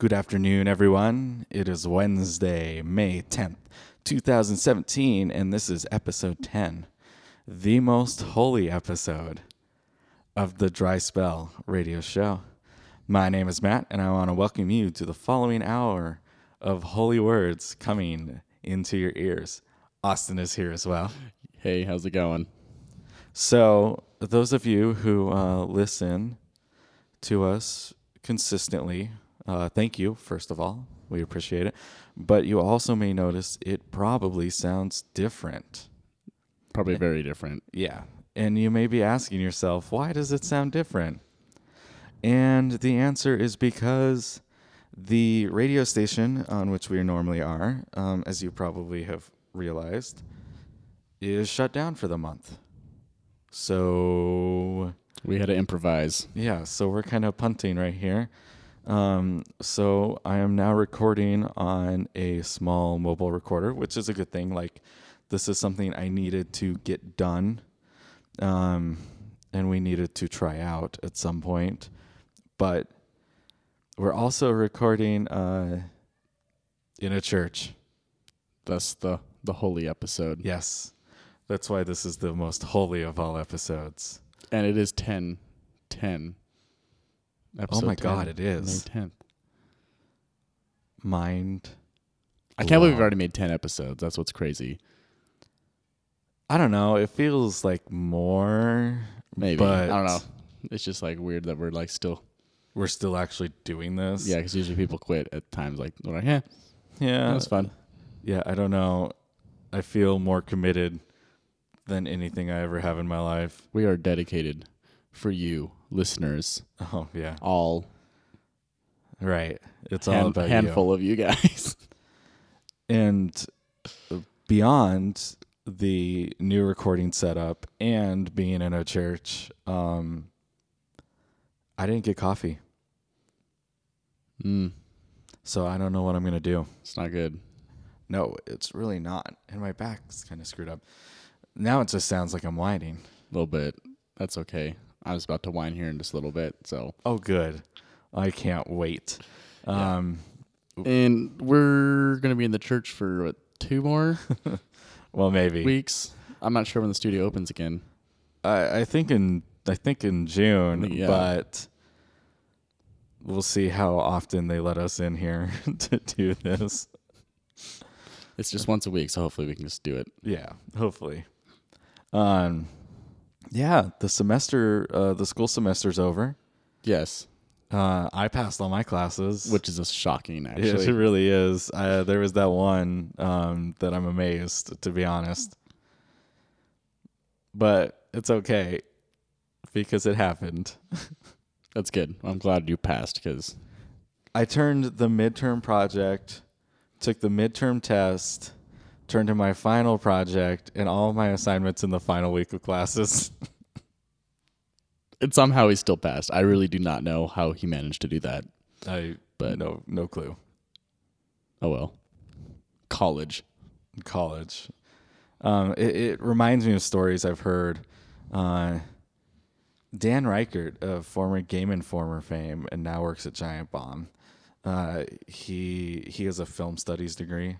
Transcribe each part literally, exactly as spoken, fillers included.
Good afternoon, everyone. It is Wednesday, May tenth, two thousand seventeen, and this is episode ten, the most holy episode of the Dry Spell Radio Show. My name is Matt, and I want to welcome you to the following hour of holy words coming into your ears. Austin is here as well. Hey, how's it going? So, those of you who uh, listen to us consistently, Uh, thank you, first of all. We appreciate it. But you also may notice it probably sounds different. Probably very different. Yeah. And you may be asking yourself, why does it sound different? And the answer is because the radio station on which we normally are, um, as you probably have realized, is shut down for the month. So we had to improvise. Yeah. So we're kind of punting right here. Um, so I am now recording on a small mobile recorder, which is a good thing. Like, this is something I needed to get done. Um, and we needed to try out at some point, but we're also recording, uh, in a church. That's the, the holy episode. Yes. That's why this is the most holy of all episodes. And it is ten, ten. Episode oh my ten, God, it is. May tenth. Mind. I can't believe we've already made ten episodes. That's what's crazy. I don't know. It feels like more. Maybe. But I don't know. It's just like weird that we're like still. We're still actually doing this. Yeah, because usually people quit at times like, they're like, eh, yeah, that was fun. Yeah, I don't know. I feel more committed than anything I ever have in my life. We are dedicated for you. Listeners, oh yeah, all right. It's hand, all about a handful you. of you guys, and beyond the new recording setup and being in a church. Um, I didn't get coffee, mm. so I don't know what I'm gonna do. It's not good. No, it's really not, and my back's kind of screwed up. Now it just sounds like I'm whining a little bit. That's okay. I was about to whine here in just a little bit, so. Oh, good. I can't wait. Yeah. Um, and we're going to be in the church for, what, two more? well, maybe. Weeks. I'm not sure when the studio opens again. I, I think in I think in June, yeah. But we'll see how often they let us in here to do this. It's just once a week, so hopefully we can just do it. Yeah, hopefully. Um. Yeah, the semester, uh, the school semester's over. Yes. Uh, I passed all my classes. Which is just shocking, actually. Yes, it really is. Uh, there was that one um, that I'm amazed, to be honest. But it's okay, because it happened. That's good. I'm glad you passed, because I turned the midterm project, took the midterm test, turned to my final project and all my assignments in the final week of classes. And somehow he still passed. I really do not know how he managed to do that. I but no no clue. Oh well. College. College. Um, it, it reminds me of stories I've heard. Uh, Dan Reichert, a former Game Informer fame, and now works at Giant Bomb. Uh, he he has a film studies degree.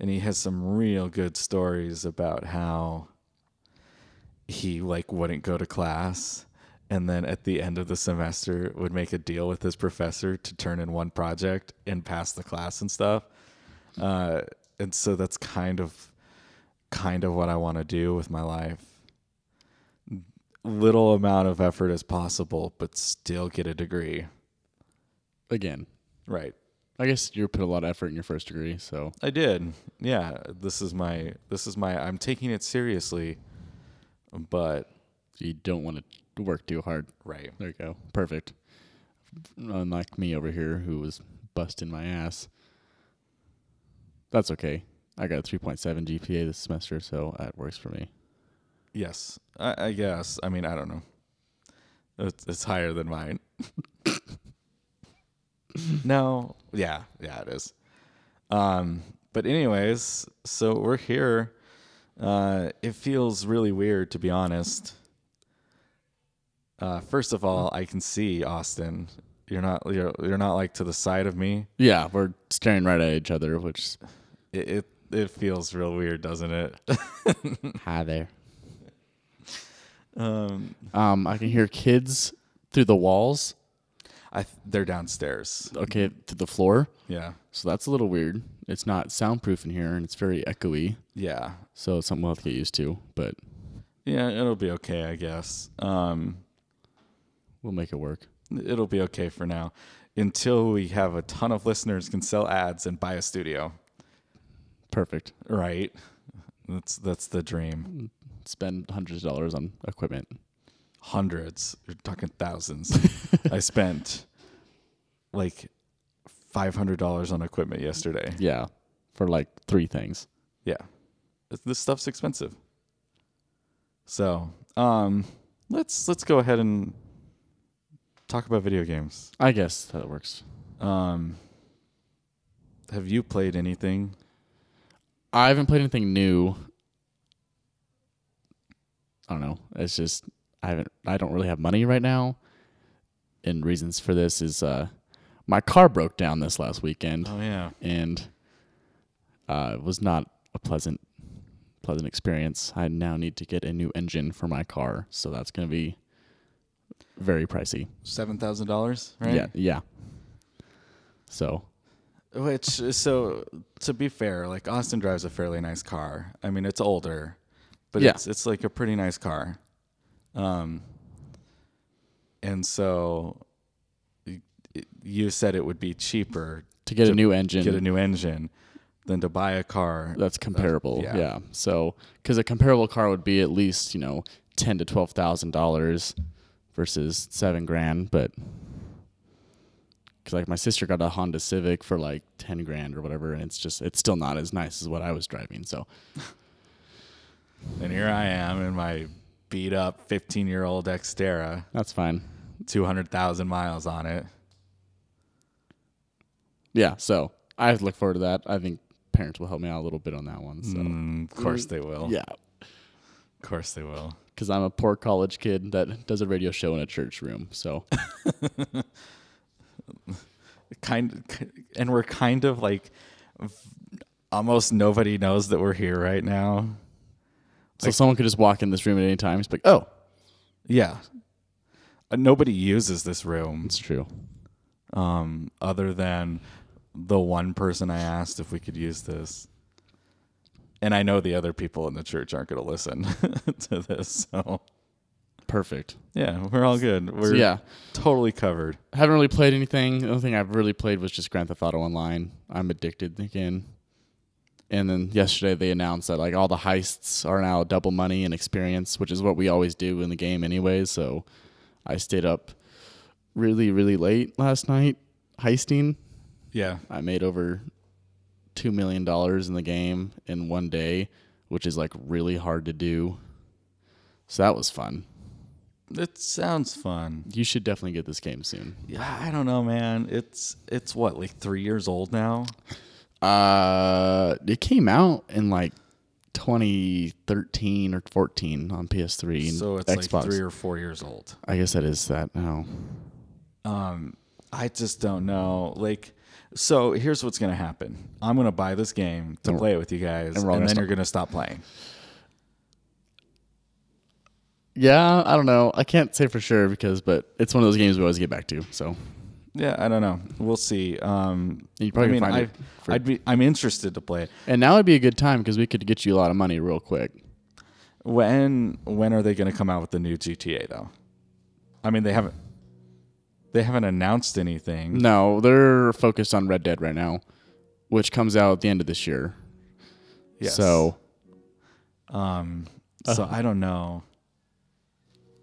And he has some real good stories about how he like wouldn't go to class and then at the end of the semester would make a deal with his professor to turn in one project and pass the class and stuff. Uh, and so that's kind of kind of what I want to do with my life. Little amount of effort as possible, but still get a degree. Again. Right. I guess you put a lot of effort in your first degree, so I did. Yeah, this is my this is my I'm taking it seriously, but you don't want to work too hard. Right. There you go. Perfect. Unlike me over here who was busting my ass. That's okay. I got a three point seven G P A this semester, so that works for me. Yes. I, I guess. I mean, I don't know. It's, it's higher than mine. No, yeah, yeah, it is. Um, but anyways, so we're here. Uh, it feels really weird, to be honest. Uh, first of all, I can see Austin You're not you're, you're not like to the side of me. Yeah, we're staring right at each other, which it it, it feels real weird, doesn't it? Hi there. Um, um, I can hear kids through the walls. I th- they're downstairs. Okay, to the floor. Yeah. So that's a little weird. It's not soundproof in here, and it's very echoey. Yeah. So it's something we'll have to get used to, but yeah, it'll be okay, I guess. Um, we'll make it work. It'll be okay for now, until we have a ton of listeners can sell ads and buy a studio. Perfect. Right. That's that's the dream. Spend hundreds of dollars on equipment. Hundreds. You're talking thousands. I spent like five hundred dollars on equipment yesterday. Yeah. For like three things. Yeah. This stuff's expensive. So, um, let's let's go ahead and talk about video games. I guess that works. Um, have you played anything? I haven't played anything new. I don't know. It's just I haven't. I don't really have money right now, and reasons for this is uh, my car broke down this last weekend. Oh yeah, and uh, it was not a pleasant. pleasant experience. I now need to get a new engine for my car, so that's going to be very pricey. seven thousand dollars, right? Yeah, yeah. So, which so to be fair, like Austin drives a fairly nice car. I mean, it's older, but yeah. it's it's like a pretty nice car. Um and so you said it would be cheaper to get to a new engine. Get a new engine. Than to buy a car that's comparable, uh, yeah. yeah. So, because a comparable car would be at least you know ten to twelve thousand dollars versus seven grand. But because like my sister got a Honda Civic for like ten grand or whatever, and it's just it's still not as nice as what I was driving. So, and here I am in my beat up fifteen year old Xterra. That's fine. Two hundred thousand miles on it. Yeah. So I have to look forward to that. I think. Parents will help me out a little bit on that one. So. Mm, of course they will. Yeah. Of course they will. Because I'm a poor college kid that does a radio show in a church room. So, kind of, and we're kind of like almost nobody knows that we're here right now. So like, someone could just walk in this room at any time. It's like, oh, yeah. Uh, nobody uses this room. It's true. Um, other than. The one person I asked if we could use this, and I know the other people in the church aren't going to listen to this. So perfect. Yeah, we're all good. We're so, yeah. totally covered. I haven't really played anything. The only thing I've really played was just Grand Theft Auto Online. I'm addicted again. And then yesterday they announced that like all the heists are now double money and experience, which is what we always do in the game anyway. So I stayed up really, really late last night heisting. Yeah, I made over two million dollars in the game in one day, which is like really hard to do. So that was fun. It sounds fun. You should definitely get this game soon. Yeah, I don't know, man. It's it's what like three years old now. Uh, it came out in like twenty thirteen or fourteen on P S three. So it's Xbox. Like three or four years old. I guess that is that now. Um, I just don't know, like. So here's what's going to happen. I'm going to buy this game to and play it with you guys, and, and then you're going to stop playing. Yeah, I don't know. I can't say for sure because, but it's one of those games we always get back to. So, yeah, I don't know. We'll see. Um, you probably I mean, find I've, it for, I'd be. I'm interested to play it, and now would be a good time because we could get you a lot of money real quick. When when are they going to come out with the new G T A though? I mean, they haven't. They haven't announced anything. No, they're focused on Red Dead right now, which comes out at the end of this year. Yes. So, um, uh, so I don't know.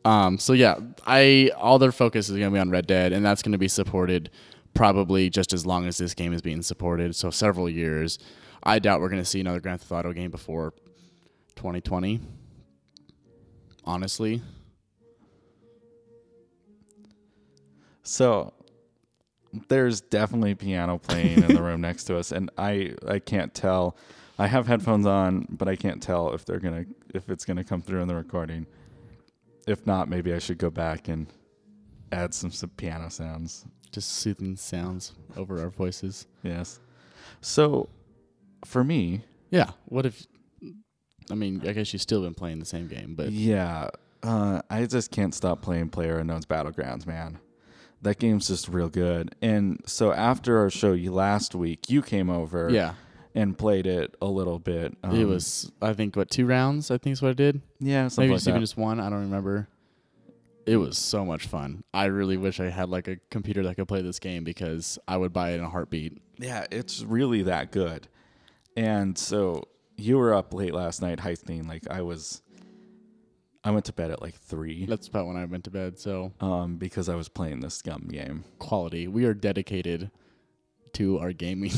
Um, so yeah, I all their focus is going to be on Red Dead, and that's going to be supported probably just as long as this game is being supported. So several years. I doubt we're going to see another Grand Theft Auto game before twenty twenty. Honestly. So there's definitely piano playing in the room next to us, and I, I can't tell. I have headphones on, but I can't tell if they're gonna if it's gonna come through in the recording. If not, maybe I should go back and add some, some piano sounds. just soothing sounds over our voices. Yes. So, for me... Yeah, what if... I mean, I guess you've still been playing the same game, but... Yeah, uh, I just can't stop playing PlayerUnknown's Battlegrounds, man. That game's just real good. And so after our show you last week, you came over yeah. and played it a little bit. Um, it was, I think, what, two rounds, I think is what I did? Yeah, something Maybe like that. Maybe even just one, I don't remember. It was so much fun. I really wish I had like a computer that could play this game because I would buy it in a heartbeat. Yeah, it's really that good. And so... You were up late last night heisting. Like I was, I went to bed at like three. That's about when I went to bed. So, um, because I was playing this scum game. Quality. We are dedicated to our gaming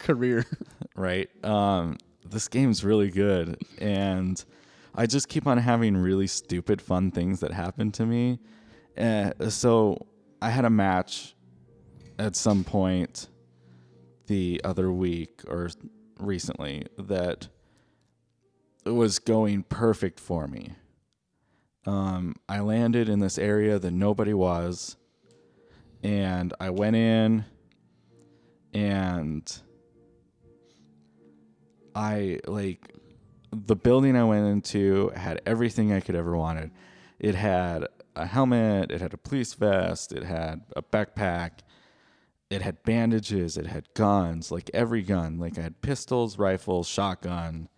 career, right? Um, this game's really good, and I just keep on having really stupid fun things that happen to me. Uh, so I had a match at some point the other week or. recently that was going perfect for me. Um, I landed in this area that nobody was, and I went in, and I, like, the building I went into had everything I could ever wanted. It had a helmet, it had a police vest, it had a backpack, it had bandages, it had guns, like every gun. Like I had pistols, rifles, shotgun.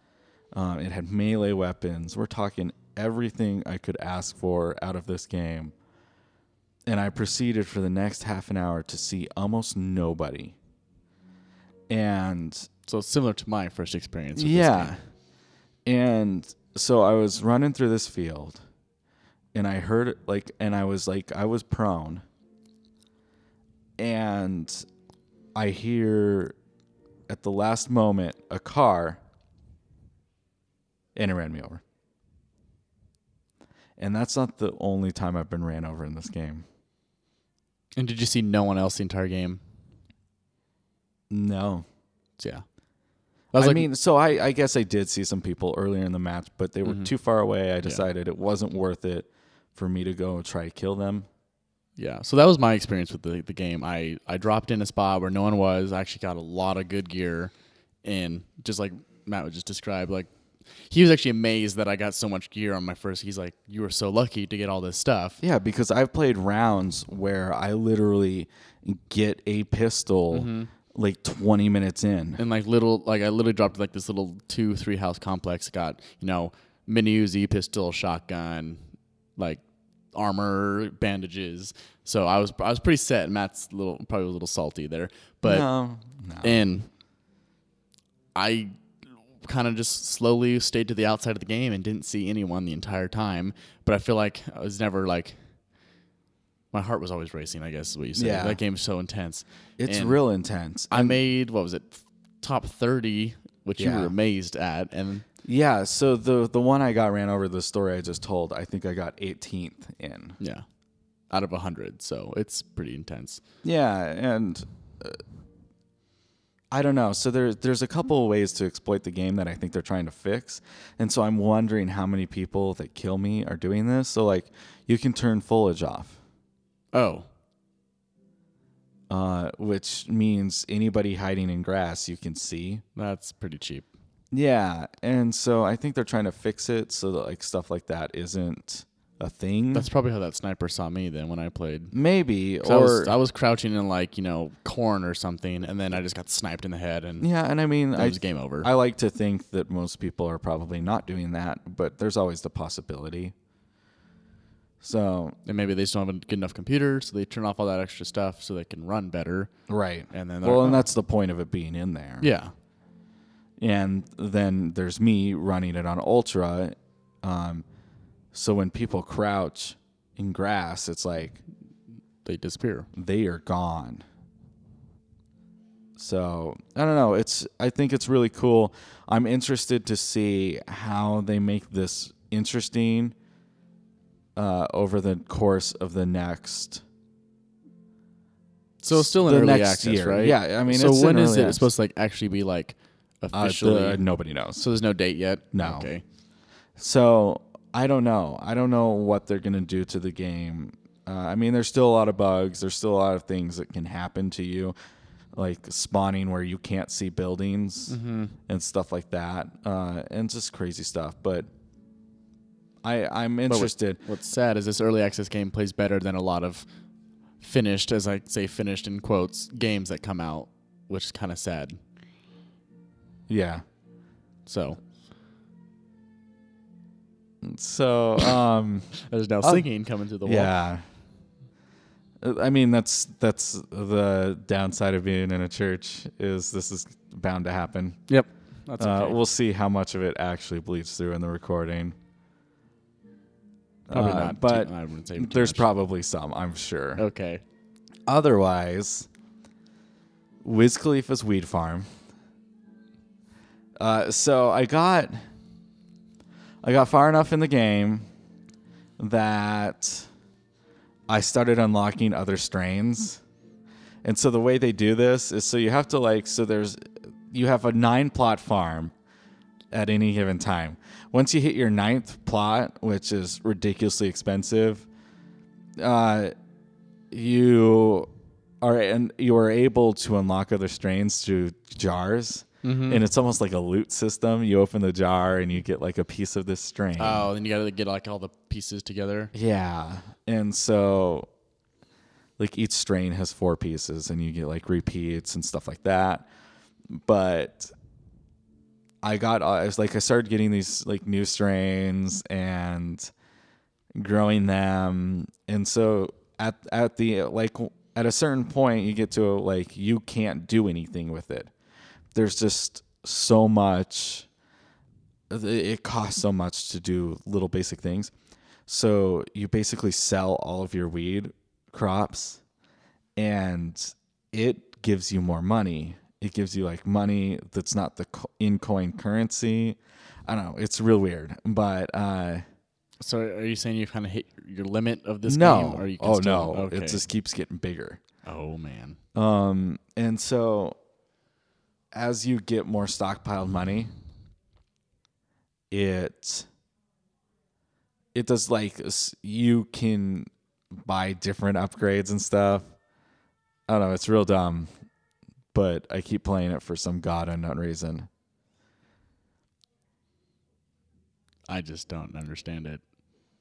Um, it had melee weapons. We're talking everything I could ask for out of this game. And I proceeded for the next half an hour to see almost nobody. And so it's similar to my first experience with yeah. this game. And so I was running through this field and I heard like, and I was like, I was prone. And I hear at the last moment a car, and it ran me over. And that's not the only time I've been ran over in this game. And did you see no one else the entire game? No. Yeah. I, was I like, mean, so I, I guess I did see some people earlier in the match, but they were mm-hmm. too far away. I decided yeah. it wasn't worth it for me to go and try to kill them. Yeah, so that was my experience with the, the game. I, I dropped in a spot where no one was. I actually got a lot of good gear. And just like Matt would just describe, like he was actually amazed that I got so much gear on my first. He's like, you were so lucky to get all this stuff. Yeah, because I've played rounds where I literally get a pistol mm-hmm. like twenty minutes in. And like little, like I literally dropped like this little two, three house complex. Got, you know, mini Uzi, pistol, shotgun, like. Armor, bandages. So I was I was pretty set. Matt's little probably was a little salty there, but no, no. and I kind of just slowly stayed to the outside of the game and didn't see anyone the entire time. But I feel like I was never like my heart was always racing. I guess is what you said. Yeah. That game's so intense. It's and real intense. I made what was it top thirty, which yeah. you were amazed at, and. Yeah, so the the one I got ran over, the story I just told, I think I got eighteenth in. Yeah, out of one hundred, so it's pretty intense. Yeah, and uh, I don't know. So there, there's a couple of ways to exploit the game that I think they're trying to fix, and so I'm wondering how many people that kill me are doing this. So, like, you can turn foliage off. Oh. Uh, which means anybody hiding in grass you can see. That's pretty cheap. Yeah, and so I think they're trying to fix it so that like stuff like that isn't a thing. That's probably how that sniper saw me then when I played. Maybe, or I was, I was crouching in like you know corn or something, and then I just got sniped in the head. And yeah, and I mean, it was game over. I like to think that most people are probably not doing that, but there's always the possibility. So and maybe they just don't have a good enough computer, so they turn off all that extra stuff so they can run better. Right, and then well, and that's the point of it being in there. Yeah. And then there's me running it on ultra. Um, so when people crouch in grass, it's like... They disappear. They are gone. So, I don't know. It's I think it's really cool. I'm interested to see how they make this interesting uh, over the course of the next... So it's still in early access, year. Right? Yeah, I mean, so it's when is it access. supposed to like actually be like... Officially, uh, the, nobody knows. So there's no date yet? No. Okay. So I don't know. I don't know what they're going to do to the game. Uh, I mean, there's still a lot of bugs. There's still a lot of things that can happen to you, like spawning where you can't see buildings mm-hmm. and stuff like that, uh, and just crazy stuff. But I, I'm interested. But what's sad is this early access game plays better than a lot of finished, as I say finished in quotes, games that come out, which is kind of sad. Yeah. So. So, um, there's now singing um, coming through the wall. Yeah. I mean, that's, that's the downside of being in a church, is this is bound to happen. Yep. That's uh, okay. We'll see how much of it actually bleeds through in the recording. Probably uh, not. But too, I wouldn't say there's much. Probably some, I'm sure. Okay. Otherwise, Wiz Khalifa's Weed Farm. Uh, so I got... I got far enough in the game that I started unlocking other strains. And so the way they do this is, so you have to like, so there's, you have a nine plot farm at any given time. Once you hit your ninth plot, which is ridiculously expensive, uh, you are, and you are able to unlock other strains through jars. Mm-hmm. And it's almost like a loot system. You open the jar and you get like a piece of this strain. Oh, then you got to get like all the pieces together. Yeah. And so like each strain has four pieces and you get like repeats and stuff like that. But I got, I was like, I started getting these like new strains and growing them. And so at, at the, like at a certain point you get to like, you can't do anything with it. There's just so much, it costs so much to do little basic things. So you basically sell all of your weed crops and it gives you more money. It gives you like money that's not the in coin currency. I don't know. It's real weird. But, uh, so are you saying you kind of hit your limit of this no. game? Or you can oh, still, no. Okay. It just keeps getting bigger. Oh, man. Um, and so. As you get more stockpiled money, it it does like you can buy different upgrades and stuff. I don't know, it's real dumb, but I keep playing it for some god unknown reason. I just don't understand it.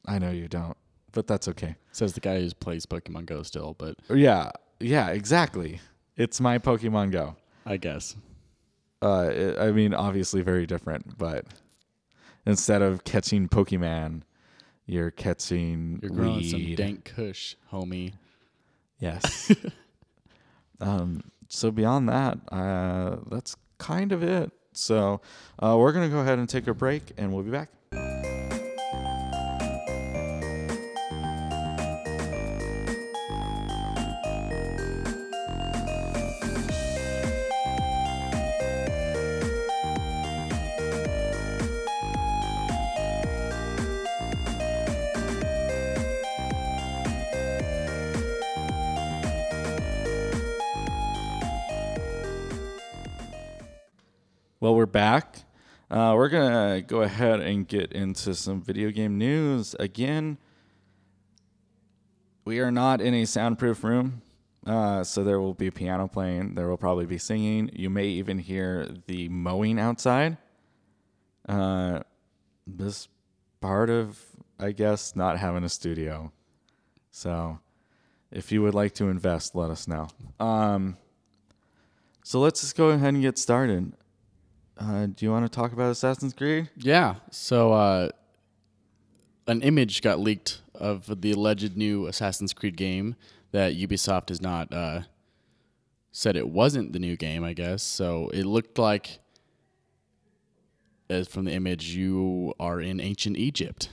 I know you don't, but that's okay. Says the guy who plays Pokemon Go still, but yeah, yeah, exactly. It's my Pokemon Go, I guess. Uh, it, I mean, obviously very different, but instead of catching Pokemon, you're catching You're growing weed. Some dank kush, homie. Yes. um. So beyond that, uh, that's kind of it. So uh, we're going to go ahead and take a break, and we'll be back. Well, we're back. Uh, we're going to go ahead and get into some video game news. Again, we are not in a soundproof room, uh, so there will be piano playing. There will probably be singing. You may even hear the mowing outside. Uh, this part of, I guess, not having a studio. So if you would like to invest, let us know. Um, so let's just go ahead and get started. Uh, do you want to talk about Assassin's Creed? Yeah. So uh, an image got leaked of the alleged new Assassin's Creed game that Ubisoft has not uh, said it wasn't the new game, I guess. So it looked like, as from the image, you are in ancient Egypt,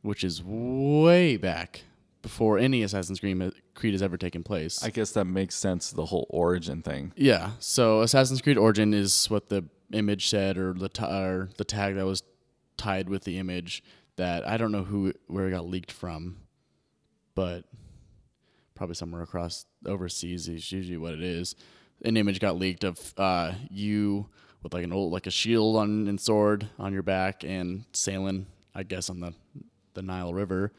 which is way back before any Assassin's Creed Creed has ever taken place. I guess that makes sense, the whole Origin thing. Yeah, so Assassin's Creed Origin is what the image said, or the t- or the tag that was tied with the image that I don't know who where it got leaked from, but probably somewhere across overseas is usually what it is. An image got leaked of uh, you with like an old like a shield on and sword on your back and sailing, I guess, on the the Nile River.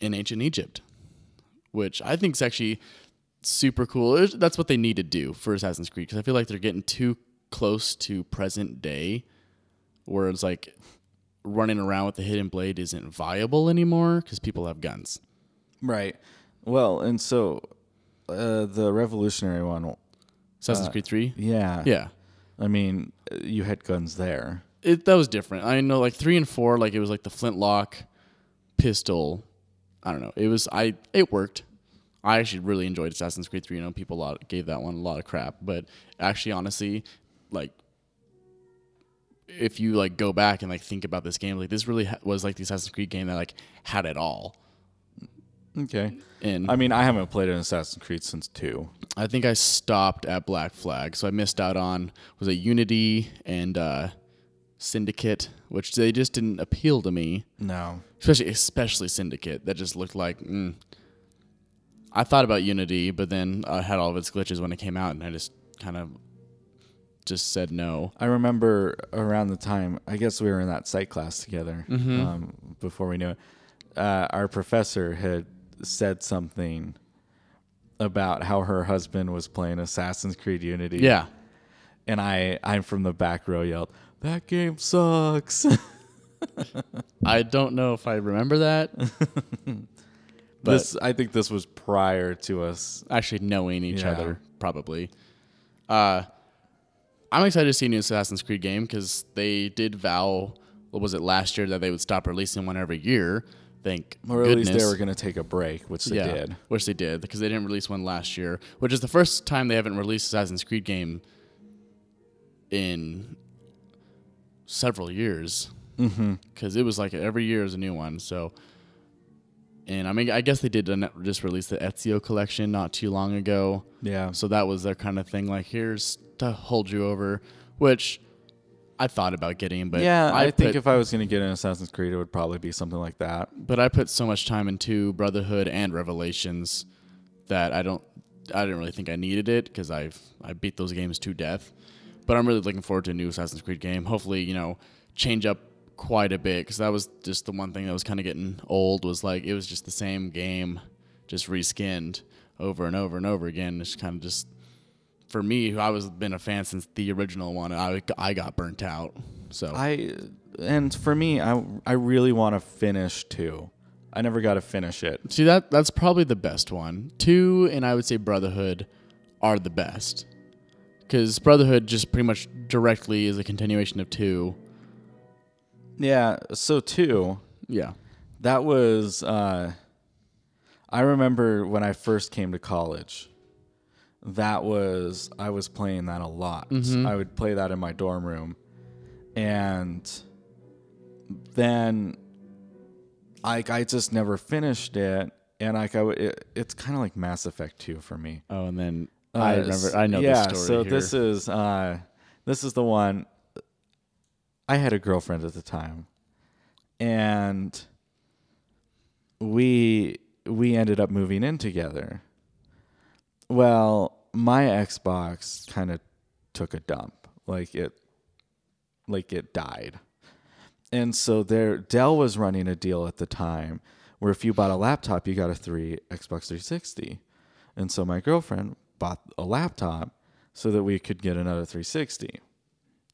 in ancient Egypt, which I think is actually super cool. That's what they need to do for Assassin's Creed, because I feel like they're getting too close to present day, where it's like running around with the hidden blade isn't viable anymore because people have guns. Right. Well, and so uh, the revolutionary one. Assassin's uh, Creed three? Yeah. Yeah. I mean, you had guns there. It, that was different. I know, like three and four, like it was like the flintlock pistol. I don't know. It was I. It worked. I actually really enjoyed Assassin's Creed three. You know, people a lot, gave that one a lot of crap, but actually, honestly, like if you like go back and like think about this game, like this really ha- was like the Assassin's Creed game that like had it all. Okay. And I mean, I haven't played an Assassin's Creed since two. I think I stopped at Black Flag, so I missed out on was it Unity and uh, Syndicate, which they just didn't appeal to me. No. Especially, especially Syndicate. That just looked like. Mm. I thought about Unity, but then I uh, had all of its glitches when it came out, and I just kind of just said no. I remember around the time, I guess we were in that psych class together mm-hmm. um, before we knew it. Uh, our professor had said something about how her husband was playing Assassin's Creed Unity. Yeah. And I, I'm from the back row yelled, "That game sucks." I don't know if I remember that. But this, I think this was prior to us actually knowing each yeah. other, probably. Uh, I'm excited to see a new Assassin's Creed game because they did vow, what was it, last year that they would stop releasing one every year. Thank or at goodness. Least they were going to take a break, which they yeah, did. Which they did because they didn't release one last year, which is the first time they haven't released Assassin's Creed game in several years because mm-hmm. it was like every year is a new one, so... And I mean, I guess they did just release the Ezio collection not too long ago. Yeah. So that was their kind of thing. Like, here's to hold you over, which I thought about getting. But yeah, I, I think put, if I was going to get an Assassin's Creed, it would probably be something like that. But I put so much time into Brotherhood and Revelations that I don't, I didn't really think I needed it because I've I beat those games to death. But I'm really looking forward to a new Assassin's Creed game. Hopefully, you know, change up quite a bit, because that was just the one thing that was kind of getting old, was like it was just the same game just reskinned over and over and over again. It's kind of just, for me, who I was been a fan since the original one, I, I got burnt out. So I and for me I, I really want to finish two. I never got to finish it. See, that that's probably the best one. Two and I would say Brotherhood are the best, because Brotherhood just pretty much directly is a continuation of two. Yeah, so two. Yeah. That was, uh, I remember when I first came to college, that was, I was playing that a lot. Mm-hmm. I would play that in my dorm room. And then I, I just never finished it. And I, I, it, it's kind of like Mass Effect two for me. Oh, and then uh, I remember, I know yeah, this story. Yeah, so here. this is, uh, this is the one. I had a girlfriend at the time, and we we ended up moving in together. Well, my Xbox kind of took a dump, like it, like it died, and so there, Dell was running a deal at the time where if you bought a laptop, you got a three Xbox three sixty, and so my girlfriend bought a laptop so that we could get another three sixty.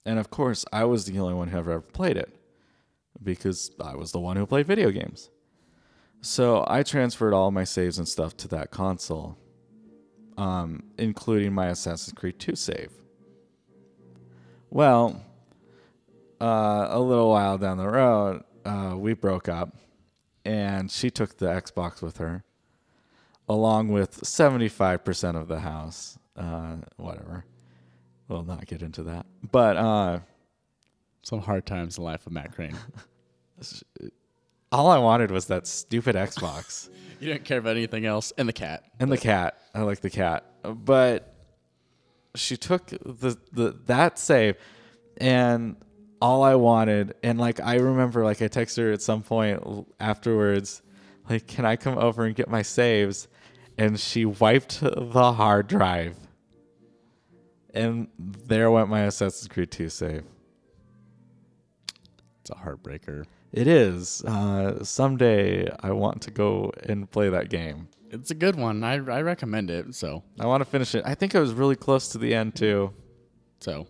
And, of course, I was the only one who ever, ever played it because I was the one who played video games. So I transferred all my saves and stuff to that console, um, including my Assassin's Creed two save. Well, uh, a little while down the road, uh, we broke up, and she took the Xbox with her, along with seventy-five percent of the house, uh, whatever. We'll not get into that. But uh, some hard times in the life of Matt Crane. All I wanted was that stupid Xbox. You didn't care about anything else. And the cat. And but. the cat. I like the cat. But she took the, the that save, and all I wanted, and like I remember like I texted her at some point afterwards, like, "Can I come over and get my saves?" And she wiped the hard drive. And there went my Assassin's Creed two save. It's a heartbreaker. It is. Uh, someday I want to go and play that game. It's a good one. I I recommend it. So I want to finish it. I think I was really close to the end too. So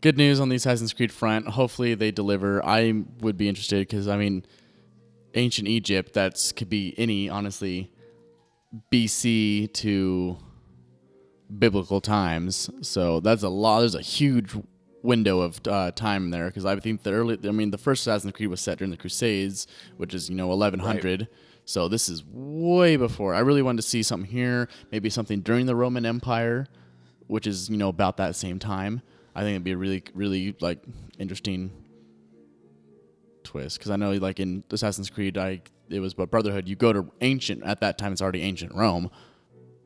good news on the Assassin's Creed front. Hopefully they deliver. I would be interested because, I mean, ancient Egypt, that's could be any, honestly, B C to biblical times. So that's a lot. There's a huge window of uh, time there because I think the early, I mean, the first Assassin's Creed was set during the Crusades, which is, you know, eleven hundred. Right. So this is way before. I really wanted to see something here, maybe something during the Roman Empire, which is, you know, about that same time. I think it'd be a really, really, like, interesting twist because I know, like, in Assassin's Creed, I it was about Brotherhood. You go to ancient, at that time, it's already ancient Rome,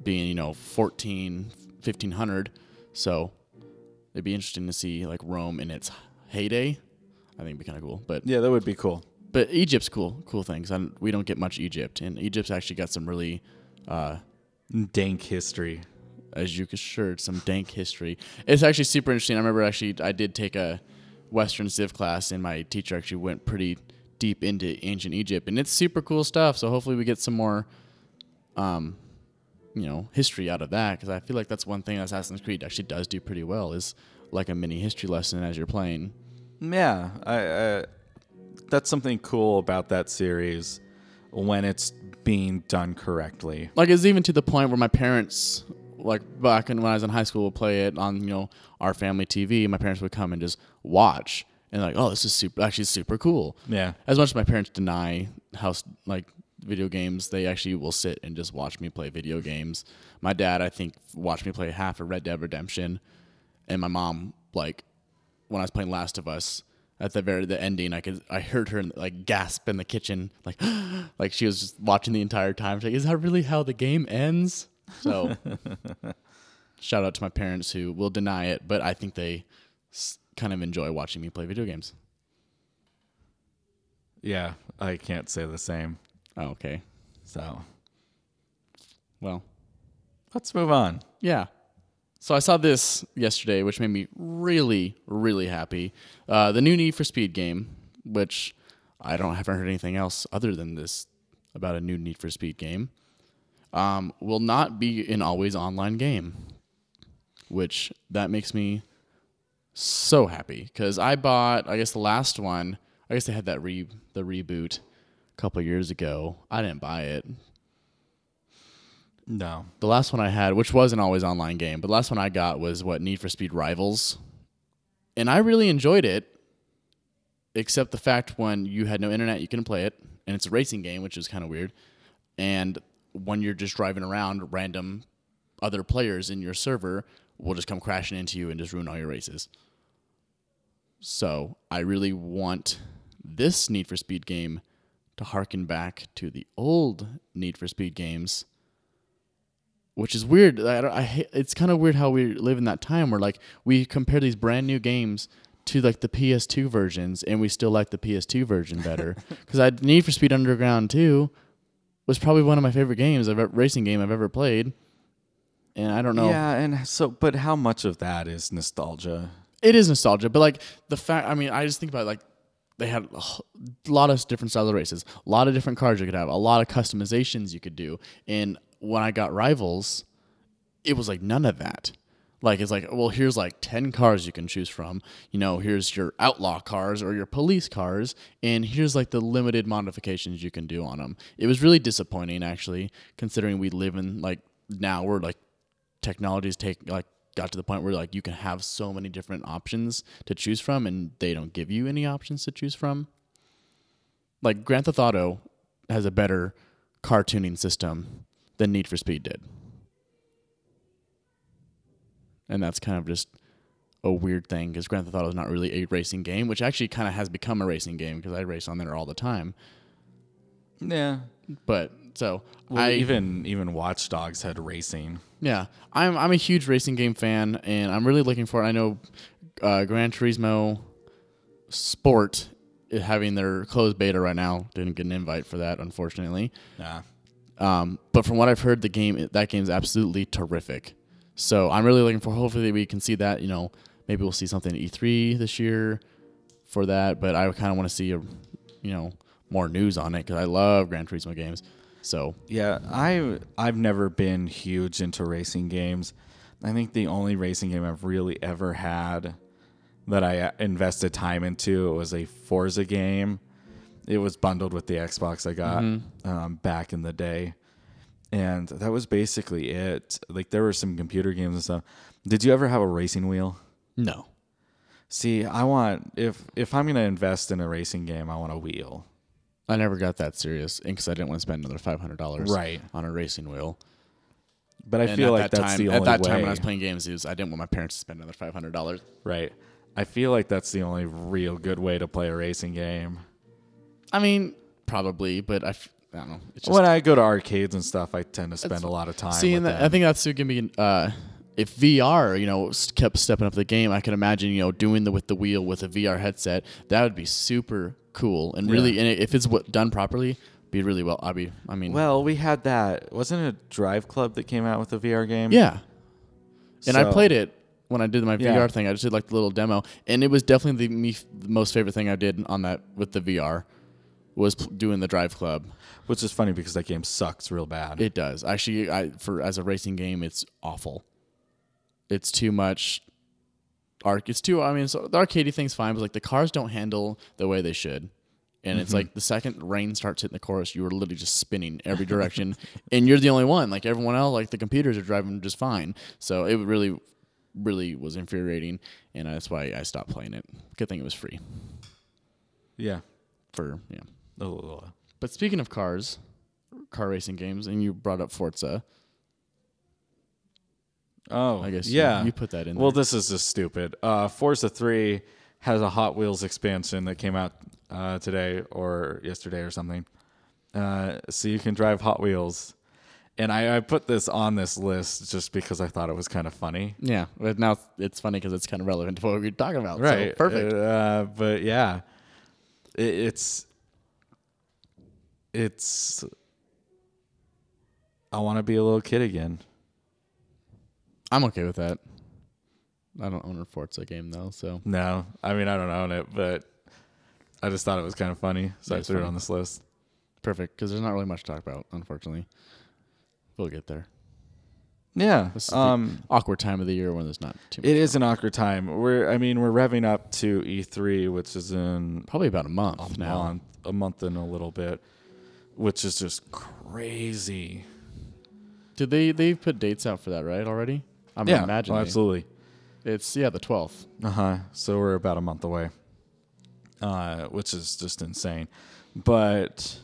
being, you know, fourteen, fifteen hundred. So it'd be interesting to see, like, Rome in its heyday. I think it'd be kind of cool. But yeah, that would be cool. But Egypt's cool, cool things. I don't, we don't get much Egypt, and Egypt's actually got some really uh, dank history. As you could sure, some dank history. It's actually super interesting. I remember actually I did take a Western Civ class, and my teacher actually went pretty deep into ancient Egypt, and it's super cool stuff. So hopefully we get some more, um, you know, history out of that because I feel like that's one thing Assassin's Creed actually does do pretty well is like a mini history lesson as you're playing. Yeah, I. I That's something cool about that series when it's being done correctly. Like, it's even to the point where my parents, like, back when I was in high school, would play it on, you know, our family T V. My parents would come and just watch. And, like, oh, this is super, actually super cool. Yeah. As much as my parents deny how, like, video games, they actually will sit and just watch me play video games. My dad, I think, watched me play half of Red Dead Redemption. And my mom, like, when I was playing Last of Us, at the very the ending, I could I heard her like gasp in the kitchen, like like she was just watching the entire time. She's like, is that really how the game ends? So, shout out to my parents who will deny it, but I think they s- kind of enjoy watching me play video games. Yeah, I can't say the same. Oh, okay. So, well, let's move on. Yeah. So I saw this yesterday, which made me really, really happy. Uh, the new Need for Speed game, which I don't haven't heard anything else other than this about a new Need for Speed game, um, will not be an always online game, which that makes me so happy because I bought, I guess the last one, I guess they had that re the reboot a couple of years ago. I didn't buy it. No. The last one I had, which was an always online game, but the last one I got was what Need for Speed Rivals. And I really enjoyed it, except the fact when you had no internet, you couldn't play it. And it's a racing game, which is kind of weird. And when you're just driving around, random other players in your server will just come crashing into you and just ruin all your races. So I really want this Need for Speed game to harken back to the old Need for Speed games. Which is weird. I don't, I hate, it's kind of weird how we live in that time where like we compare these brand new games to like the P S two versions, and we still like the P S two version better. Because I Need for Speed Underground two was probably one of my favorite games, I've racing game I've ever played, and I don't know. Yeah, and so, but how much of that is nostalgia? It is nostalgia, but like the fact, I mean, I just think about it, like they had a lot of different styles of races, a lot of different cars you could have, a lot of customizations you could do, and when I got Rivals, it was like none of that. Like, it's like, well, here's like ten cars you can choose from. You know, here's your outlaw cars or your police cars, and here's like the limited modifications you can do on them. It was really disappointing, actually, considering we live in like now where like technology's take like got to the point where like you can have so many different options to choose from, and they don't give you any options to choose from. Like, Grand Theft Auto has a better car tuning system than Need for Speed did. And that's kind of just a weird thing because Grand Theft Auto is not really a racing game, which actually kind of has become a racing game because I race on there all the time. Yeah. But so well, I even even Watch Dogs had racing. Yeah. I'm I'm a huge racing game fan, and I'm really looking for it. I know uh, Gran Turismo Sport is having their closed beta right now. Didn't get an invite for that, unfortunately. Yeah. Um, but from what I've heard, the game that game's absolutely terrific. So I'm really looking for. Hopefully, we can see that. You know, maybe we'll see something at E three this year for that. But I kind of want to see a you know, more news on it, because I love Gran Turismo games. So yeah, I've, I've never been huge into racing games. I think the only racing game I've really ever had that I invested time into was a Forza game. It was bundled with the Xbox I got mm-hmm. um, back in the day. And that was basically it. Like, there were some computer games and stuff. Did you ever have a racing wheel? No. See, I want, if if I'm going to invest in a racing game, I want a wheel. I never got that serious because I didn't want to spend another five hundred dollars right. on a racing wheel. But I and feel like that that's time, the only way. At that way. time when I was playing games, was, I didn't want my parents to spend another five hundred dollars. Right. I feel like that's the only real good way to play a racing game. I mean, probably, but I... F- I don't know. It's just, when I go to arcades and stuff, I tend to spend a lot of time. Seeing that, I think that's who can be. Uh, if V R, you know, kept stepping up the game, I can imagine, you know, doing the with the wheel with a V R headset. That would be super cool and really. Yeah. And if it's done properly, be really well. I be. I mean, well, we had that. Wasn't it a Drive Club that came out with a V R game? Yeah. And so, I played it when I did my yeah. V R thing. I just did like the little demo, and it was definitely the, me, the most favorite thing I did on that with the V R. Was doing the Drive Club, which is funny because that game sucks real bad. It does actually. I for as a racing game, it's awful. It's too much. Arc. It's too. I mean, so the arcadey thing's fine, but like the cars don't handle the way they should, and mm-hmm. it's like the second rain starts hitting the course, you are literally just spinning every direction, and you're the only one. Like everyone else, like the computers are driving just fine. So it really, really was infuriating, and that's why I stopped playing it. Good thing it was free. Yeah. For yeah. But speaking of cars, car racing games, and you brought up Forza. Oh, I guess yeah. you, you put that in there. Well, this is just stupid. Uh, Forza three has a Hot Wheels expansion that came out uh, today or yesterday or something. Uh, so you can drive Hot Wheels. And I, I put this on this list just because I thought it was kind of funny. Yeah, but now it's funny because it's kind of relevant to what we were talking about. Right. So perfect. Uh, but yeah, it, it's... It's, I want to be a little kid again. I'm okay with that. I don't own a Forza game, though, so. No, I mean, I don't own it, but I just thought it was kind of funny, so yeah, I threw funny. it on this list. Perfect, because there's not really much to talk about, unfortunately. We'll get there. Yeah. This is um, the awkward time of the year when there's not too much. It is an awkward time. We're, I mean, we're revving up to E three, which is in. Probably about a month a now. Month, a month and a little bit. Which is just crazy. Did they they put dates out for that, right, already? I'm yeah, imagining. Oh, absolutely. It's, yeah, the twelfth. Uh-huh. So we're about a month away, uh, which is just insane. But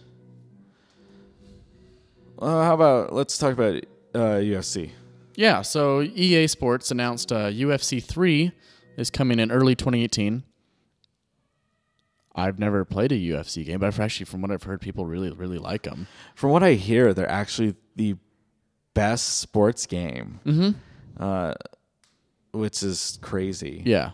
uh, how about, let's talk about uh, U F C. Yeah, so E A Sports announced uh, U F C three is coming in early twenty eighteen. I've never played a U F C game, but I've actually, from what I've heard, people really, really like them. From what I hear, they're actually the best sports game, mm-hmm. uh, which is crazy. Yeah,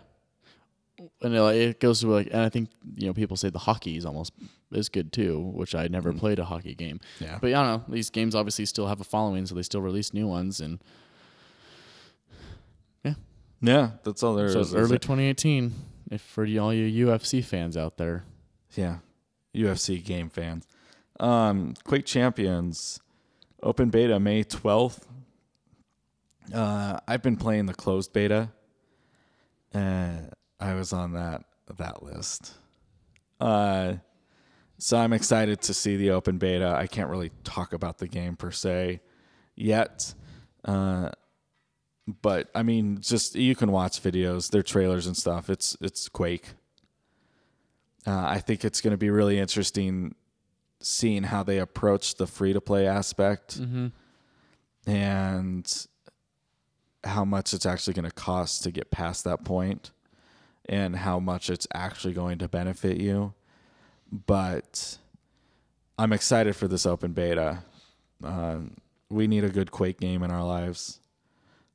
and it, like, it goes to like, and I think you know people say the hockey is almost as good too, which I never mm. played a hockey game. Yeah, but I don't know. These games obviously still have a following, so they still release new ones, and yeah, yeah, that's all there is. So it's early twenty eighteen. If for all you U F C fans out there. Yeah. U F C game fans. Um, Quake Champions. Open beta May twelfth. Uh, I've been playing the closed beta. And I was on that that list. Uh, so I'm excited to see the open beta. I can't really talk about the game per se yet. Uh But I mean, just you can watch videos, their trailers and stuff. It's it's Quake. Uh, I think it's going to be really interesting seeing how they approach the free to play aspect mm-hmm. and how much it's actually going to cost to get past that point, and how much it's actually going to benefit you. But I'm excited for this open beta. Uh, we need a good Quake game in our lives.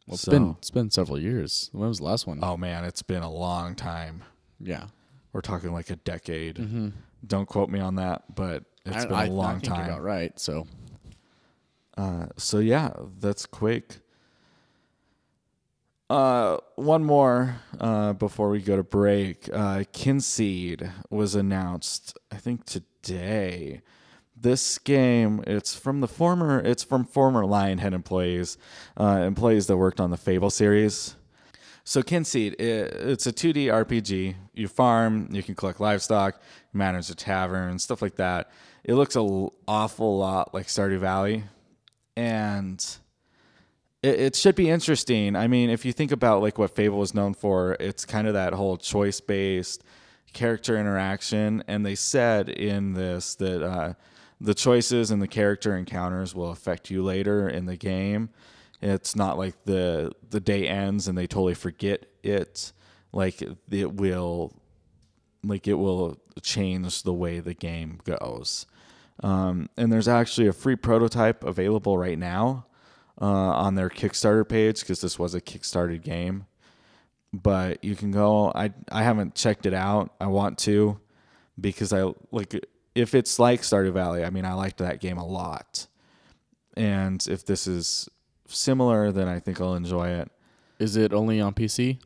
Well, it's, so, been, it's been several years. When was the last one? Oh, man, it's been a long time. Yeah. We're talking like a decade. Mm-hmm. Don't quote me on that, but it's I, been a I, long I think time. You're about right, so. Uh, so, yeah, that's Quake. Uh, one more uh, before we go to break. Uh, Kinseed was announced, I think, today. This game, it's from the former, it's from former Lionhead employees, uh, employees that worked on the Fable series. So Kinseed, it, it's a two D R P G. You farm, you can collect livestock, manage a tavern, stuff like that. It looks an awful lot like Stardew Valley, and it, it should be interesting. I mean, if you think about like what Fable is known for, it's kind of that whole choice-based character interaction. And they said in this that uh, the choices and the character encounters will affect you later in the game. It's not like the the day ends and they totally forget it. Like it will, like it will change the way the game goes. Um, and there's actually a free prototype available right now uh, on their Kickstarter page because this was a Kickstarted game. But you can go. I I haven't checked it out. I want to, because I like if it's like Stardew Valley. I mean, I liked that game a lot, and if this is similar, then I think I'll enjoy it. Is it only on P C,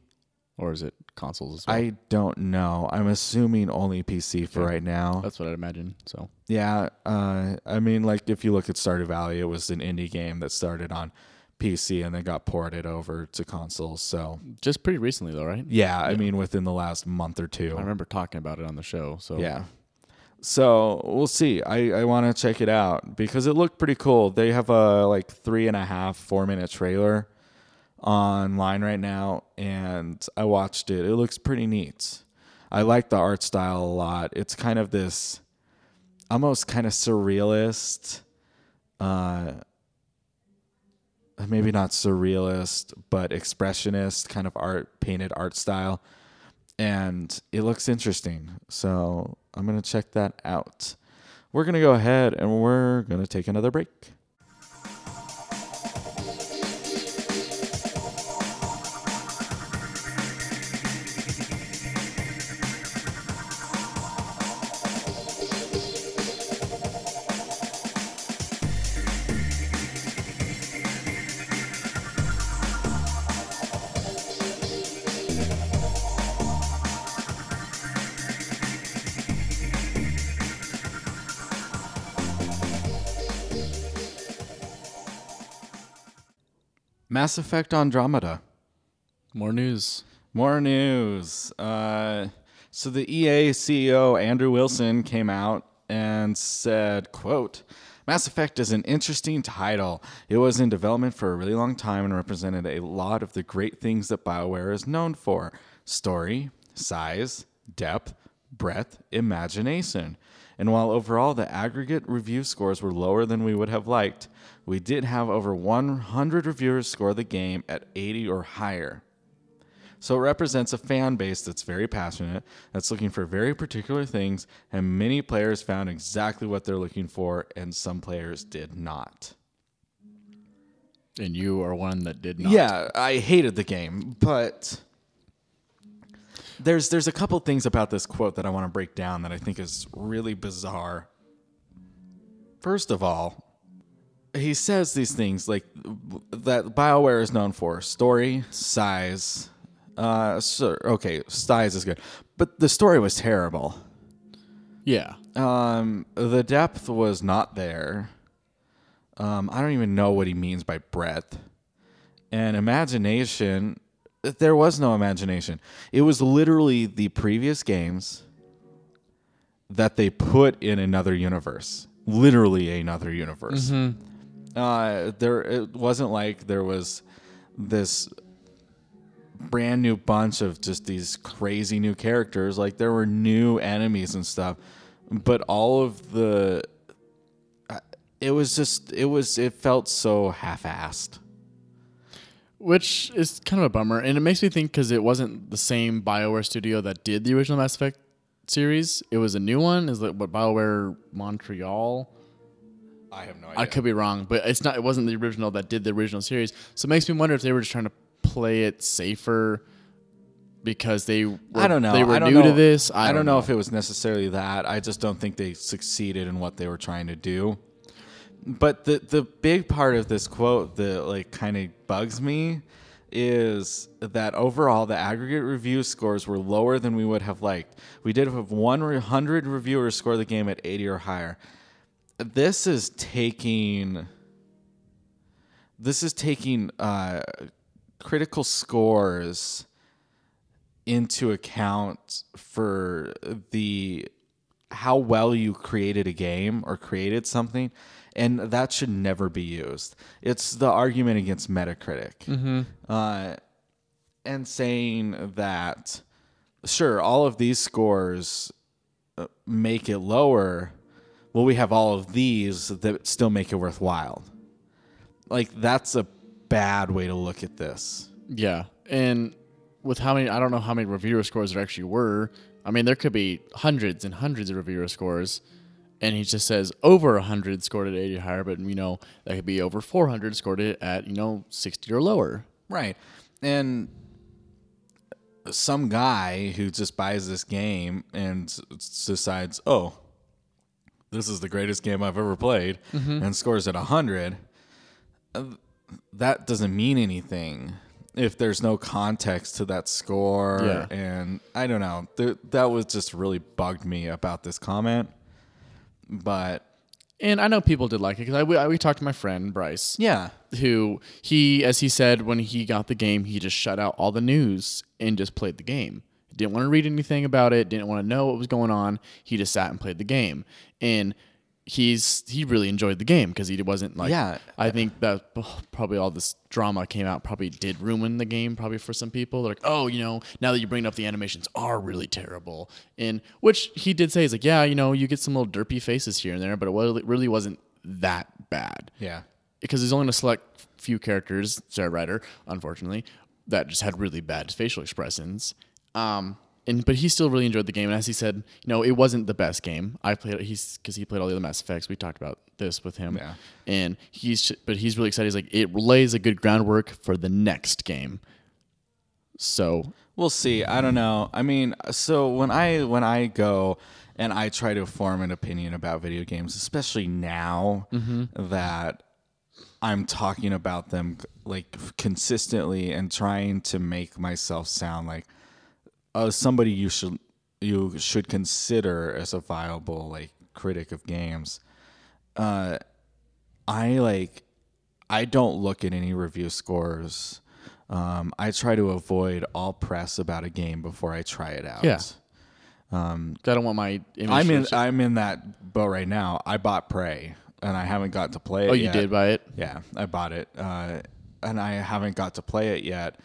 or is it consoles as well? I don't know. I'm assuming only P C for yeah, right now. That's what I'd imagine. So yeah, uh, I mean, like if you look at Stardew Valley, it was an indie game that started on P C and then got ported over to consoles. So just pretty recently though, right? Yeah, yeah, I mean within the last month or two. I remember talking about it on the show. So yeah, so we'll see. I, I want to check it out because it looked pretty cool. They have a like three and a half, four minute trailer online right now, and I watched it. It looks pretty neat. I like the art style a lot. It's kind of this almost kind of surrealist. Uh, maybe not surrealist, but expressionist kind of art, painted art style. And it looks interesting. So I'm going to check that out. We're going to go ahead and we're going to take another break. Mass Effect Andromeda. More news. More news. Uh, so the E A C E O, Andrew Wilson, came out and said, quote, "Mass Effect is an interesting title. It was in development for a really long time and represented a lot of the great things that BioWare is known for. Story, size, depth, breadth, imagination. And while overall the aggregate review scores were lower than we would have liked, we did have over one hundred reviewers score the game at eighty or higher. So it represents a fan base that's very passionate, that's looking for very particular things, and many players found exactly what they're looking for, and some players did not." And you are one that did not. Yeah, I hated the game, but There's there's a couple things about this quote that I want to break down that I think is really bizarre. First of all, he says these things like that BioWare is known for story, size. Uh, so, okay, size is good, but the story was terrible. Yeah. Um, the depth was not there. Um, I don't even know what he means by breadth, and imagination. There was no imagination. It was literally the previous games that they put in another universe. Literally another universe. Mm-hmm. Uh, there, it wasn't like there was this brand new bunch of just these crazy new characters. Like there were new enemies and stuff. But all of the... It was just... It was. It felt so half-assed. Which is kind of a bummer, and it makes me think because it wasn't the same BioWare studio that did the original Mass Effect series. It was a new one. Is that what BioWare Montreal? I have no idea. I could be wrong, but it's not. It wasn't the original that did the original series. So it makes me wonder if they were just trying to play it safer because they were, I don't know. They were I don't new know. to this. I, I don't know. know if it was necessarily that. I just don't think they succeeded in what they were trying to do. But the, the big part of this quote that like kind of bugs me is that overall the aggregate review scores were lower than we would have liked. We did have one hundred reviewers score the game at eighty or higher. This is taking this is taking uh, critical scores into account for the how well you created a game or created something, and that should never be used. It's the argument against Metacritic. Mm-hmm. Uh, and saying that, sure, all of these scores make it lower. Well, we have all of these that still make it worthwhile. Like, that's a bad way to look at this. Yeah. And with how many, I don't know how many reviewer scores there actually were. I mean, there could be hundreds and hundreds of reviewer scores. And he just says over one hundred scored at eighty or higher, but, you know, that could be over four hundred scored it at, you know, sixty or lower. Right. And some guy who just buys this game and decides, oh, this is the greatest game I've ever played, mm-hmm. and scores at one hundred, that doesn't mean anything if there's no context to that score. Yeah. And I don't know. Th- that was just really bugged me about this comment. But and I know people did like it because I, I we talked to my friend Bryce, yeah, who he as he said when he got the game he just shut out all the news and just played the game. Didn't want to read anything about it. Didn't want to know what was going on. He just sat and played the game, and he's he really enjoyed the game because he wasn't like yeah. I think that probably all this drama came out probably did ruin the game probably for some people. They're like, oh, you know, now that you bring up the animations are really terrible, and which he did say is like, yeah, you know, you get some little derpy faces here and there, but it really wasn't that bad. Yeah, because there's only a select few characters, Sarah Ryder, unfortunately, that just had really bad facial expressions. Um, and but he still really enjoyed the game, and as he said, you know, it wasn't the best game. I played he's because he played all the other Mass Effects. We talked about this with him, yeah. And he's but he's really excited. He's like, it lays a good groundwork for the next game. So we'll see. I don't know. I mean, so when I when I go and I try to form an opinion about video games, especially now mm-hmm. that I'm talking about them like consistently and trying to make myself sound like. Uh, somebody you should you should consider as a viable like critic of games. Uh, I like I don't look at any review scores. Um, I try to avoid all press about a game before I try it out. Yeah. Um, I don't want my. Image I'm in. I'm in that boat right now. I bought Prey and I haven't got to play it. Oh, you yet. Did buy it? Yeah, I bought it, uh, and I haven't got to play it yet.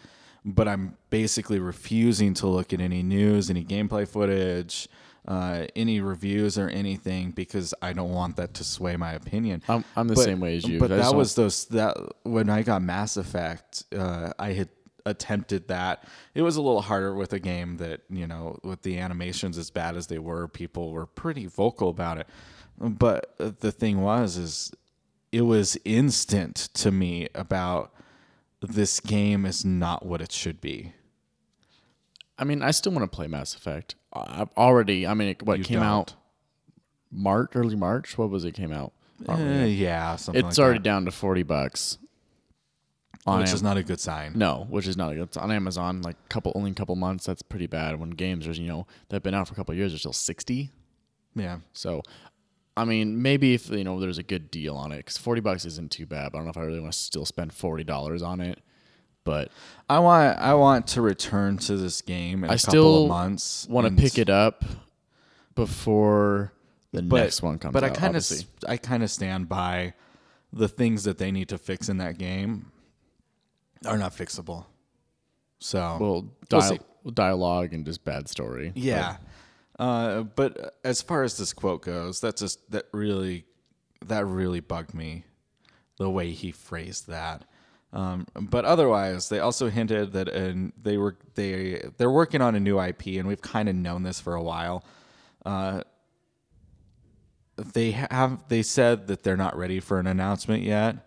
But I'm basically refusing to look at any news, any gameplay footage, uh, any reviews or anything because I don't want that to sway my opinion. I'm, I'm the but, same way as you. But that don't... was those that when I got Mass Effect, uh, I had attempted that. It was a little harder with a game that, you know, with the animations as bad as they were, people were pretty vocal about it. But the thing was, is it was instant to me about. This game is not what it should be. I mean, I still want to play Mass Effect. I've already, I mean, it, what you came don't. out? March, early March? What was it came out? Uh, yeah, something it's like already that. Down to forty bucks. On which Am- is not a good sign. No, which is not a good sign. On Amazon, like couple only a couple months, that's pretty bad. When games are, you know, that have been out for a couple of years are still sixty. Yeah. So, I mean, maybe if, you know, there's a good deal on it, because forty bucks isn't too bad. But I don't know if I really want to still spend forty dollars on it, but I want I want to return to this game in I a couple of months. I still want to pick it up before the but, next one comes but out. But I kind of I kind of stand by the things that they need to fix in that game are not fixable. So well, di- we'll dialogue and just bad story. Yeah. But. Uh, but as far as this quote goes, that just that really that really bugged me, the way he phrased that. Um, but otherwise, they also hinted that and they were they they're working on a new I P, and we've kind of known this for a while. Uh, they have they said that they're not ready for an announcement yet,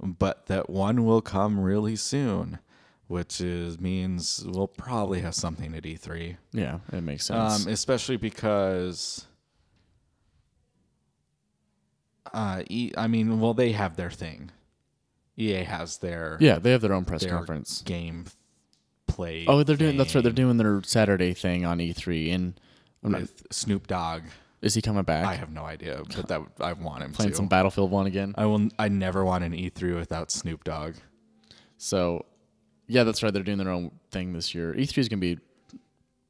but that one will come really soon. Which is means we'll probably have something at E three. Yeah, it makes sense. Um, especially because, uh, e, I mean, well, they have their thing. E A has their yeah they have their own press their conference game play. Oh, they're doing game. That's right. They're doing their Saturday thing on E three and I'm not, Snoop Dogg. Is he coming back? I have no idea, but that I want him playing to. some Battlefield one again. I will. I never want an E three without Snoop Dogg. So, yeah, that's right. They're doing their own thing this year. E three is gonna be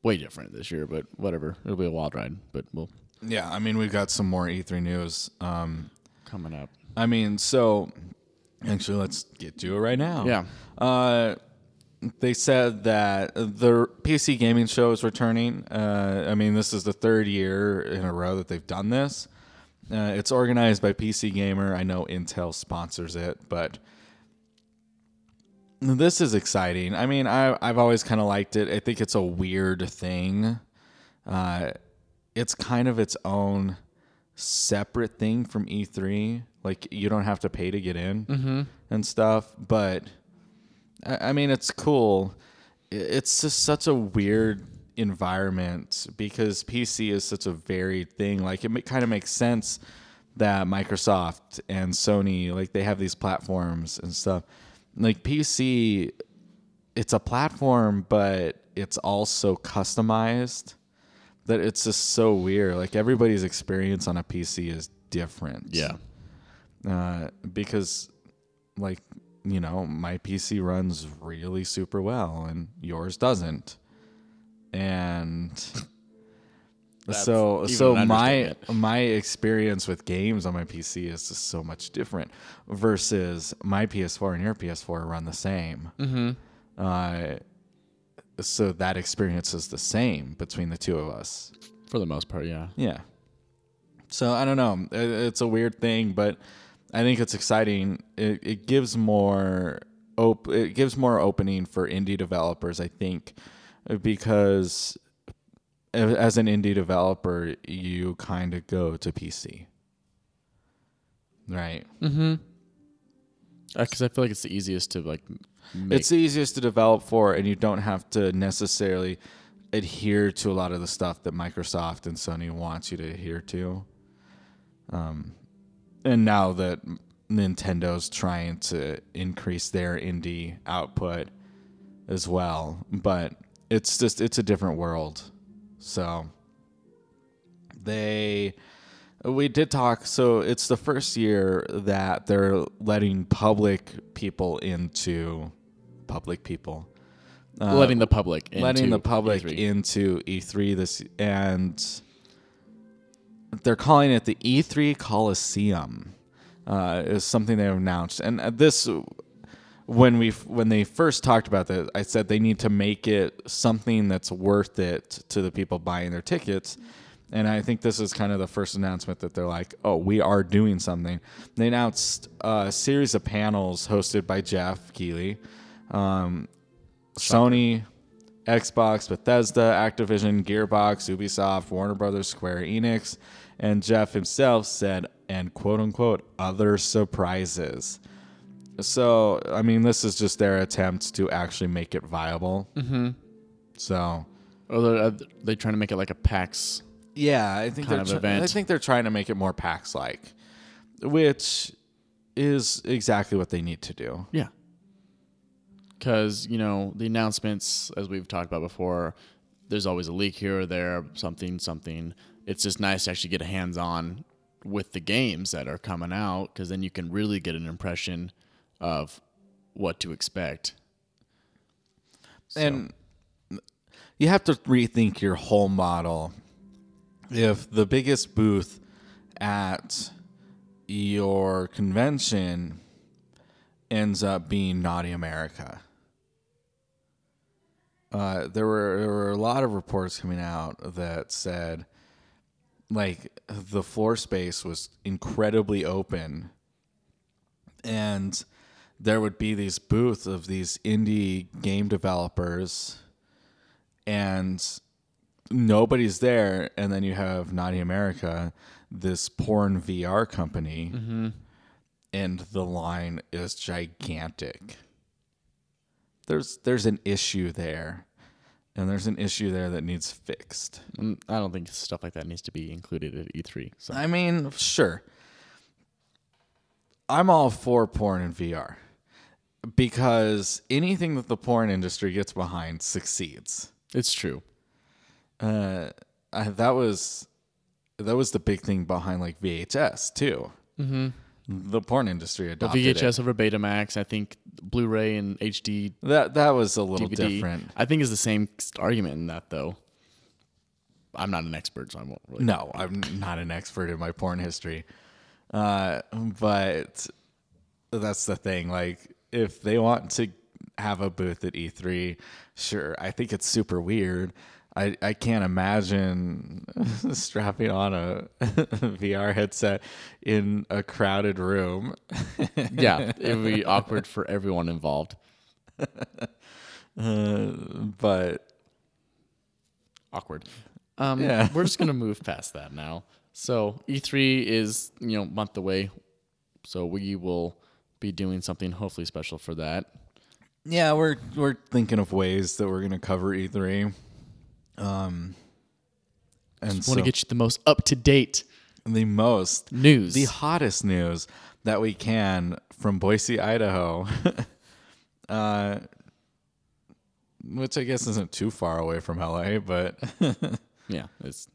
way different this year, but whatever. It'll be a wild ride, but we'll. Yeah, I mean, we've got some more E three news um, coming up. I mean, so actually, let's get to it right now. Yeah. Uh, they said that the P C gaming show is returning. Uh, I mean, this is the third year in a row that they've done this. Uh, it's organized by P C Gamer. I know Intel sponsors it, but this is exciting. I mean, I, I've always kind of liked it. I think it's a weird thing. Uh, it's kind of its own separate thing from E three. Like, you don't have to pay to get in mm-hmm. and stuff, but... I mean, it's cool. It's just such a weird environment because P C is such a varied thing. Like, it kind of makes sense that Microsoft and Sony, like, they have these platforms and stuff. Like, P C, it's a platform, but it's also customized. That it's just so weird. Like, everybody's experience on a P C is different. Yeah. Uh, because, like... you know, my P C runs really super well and yours doesn't. And so so my my experience with games on my P C is just so much different versus my P S four and your P S four run the same. Mm-hmm. Uh, so that experience is the same between the two of us. For the most part, yeah. Yeah. So I don't know. It's a weird thing, but... I think it's exciting. It, it gives more op- It gives more opening for indie developers, I think, because as an indie developer, you kind of go to P C, right? Mm-hmm. Because I feel like it's the easiest to like. Make. It's the easiest to develop for, and you don't have to necessarily adhere to a lot of the stuff that Microsoft and Sony wants you to adhere to. Um. And now that Nintendo's trying to increase their indie output as well, but it's just, it's a different world. So they, we did talk. So it's the first year that they're letting public people into public people, uh, letting the public, into letting the public E three. Into E three this and. They're calling it the E three Coliseum, uh, is something they have announced. And this, when we when they first talked about this, I said they need to make it something that's worth it to the people buying their tickets. And I think this is kind of the first announcement that they're like, oh, we are doing something. They announced a series of panels hosted by Jeff Keighley, um, Sony... Xbox, Bethesda, Activision, Gearbox, Ubisoft, Warner Brothers, Square Enix, and Jeff himself said, and quote-unquote, other surprises. So, I mean, this is just their attempt to actually make it viable. Mm-hmm. So... Or are they trying to make it like a PAX yeah, I think kind of tr- event? I think they're trying to make it more PAX-like, which is exactly what they need to do. Yeah. Because, you know, the announcements, as we've talked about before, there's always a leak here or there, something, something. It's just nice to actually get hands-on with the games that are coming out because then you can really get an impression of what to expect. So. And you have to rethink your whole model. If the biggest booth at your convention ends up being Naughty America... Uh, there were there were a lot of reports coming out that said, like, the floor space was incredibly open, and there would be these booths of these indie game developers, and nobody's there, and then you have Naughty America, this porn V R company, mm-hmm. and the line is gigantic. There's there's an issue there, and there's an issue there that needs fixed. And I don't think stuff like that needs to be included at E three. So. I mean, sure. I'm all for porn and V R. because anything that the porn industry gets behind succeeds. It's true. Uh, I, that was that was the big thing behind like V H S too. Mm-hmm. The porn industry adopted well, V H S it. Over Betamax. I think Blu-ray and H D. That that was a little D V D. Different. I think it's the same argument in that though. I'm not an expert, so I won't really. No, I'm not an expert in my porn history. Uh, but that's the thing. Like, if they want to have a booth at E three, sure. I think it's super weird. I, I can't imagine strapping on a V R headset in a crowded room. Yeah, it would be awkward for everyone involved. Uh, but awkward. Um, yeah. We're just going to move past that now. So E three is, you know, a month away. So we will be doing something hopefully special for that. Yeah, we're we're thinking of ways that we're going to cover E three. Um, and just want to so, get you the most up-to-date. The most. News. The hottest news that we can from Boise, Idaho. uh, which I guess isn't too far away from L A, but... Yeah, it's,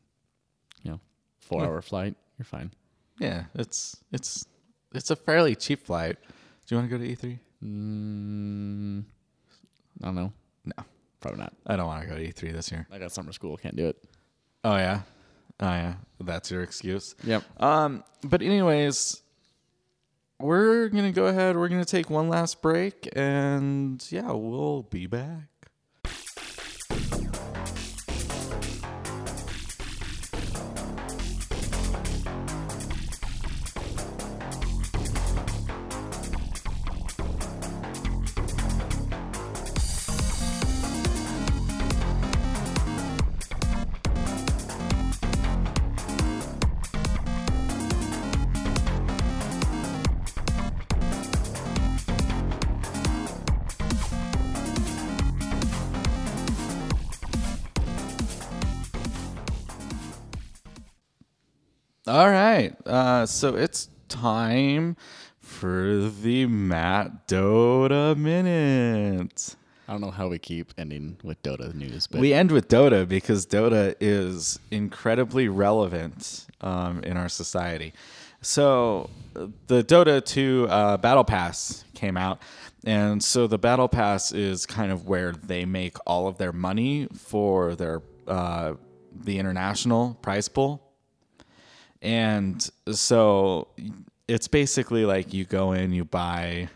you know, four hour flight. You're fine. Yeah, it's it's it's a fairly cheap flight. Do you want to go to E three? Mm, I don't know. No, probably not. I don't want to go to E three this year. I got summer school. Can't do it. Oh yeah, oh yeah. That's your excuse. Yep. Um. But anyways, we're gonna go ahead. We're gonna take one last break, and yeah, we'll be back. All right, uh, so it's time for the Matt Dota Minute. I don't know how we keep ending with Dota news, but we end with Dota because Dota is incredibly relevant um, in our society. So the Dota two uh, Battle Pass came out, and so the Battle Pass is kind of where they make all of their money for their uh, the International prize pool. And so it's basically like you go in, you buy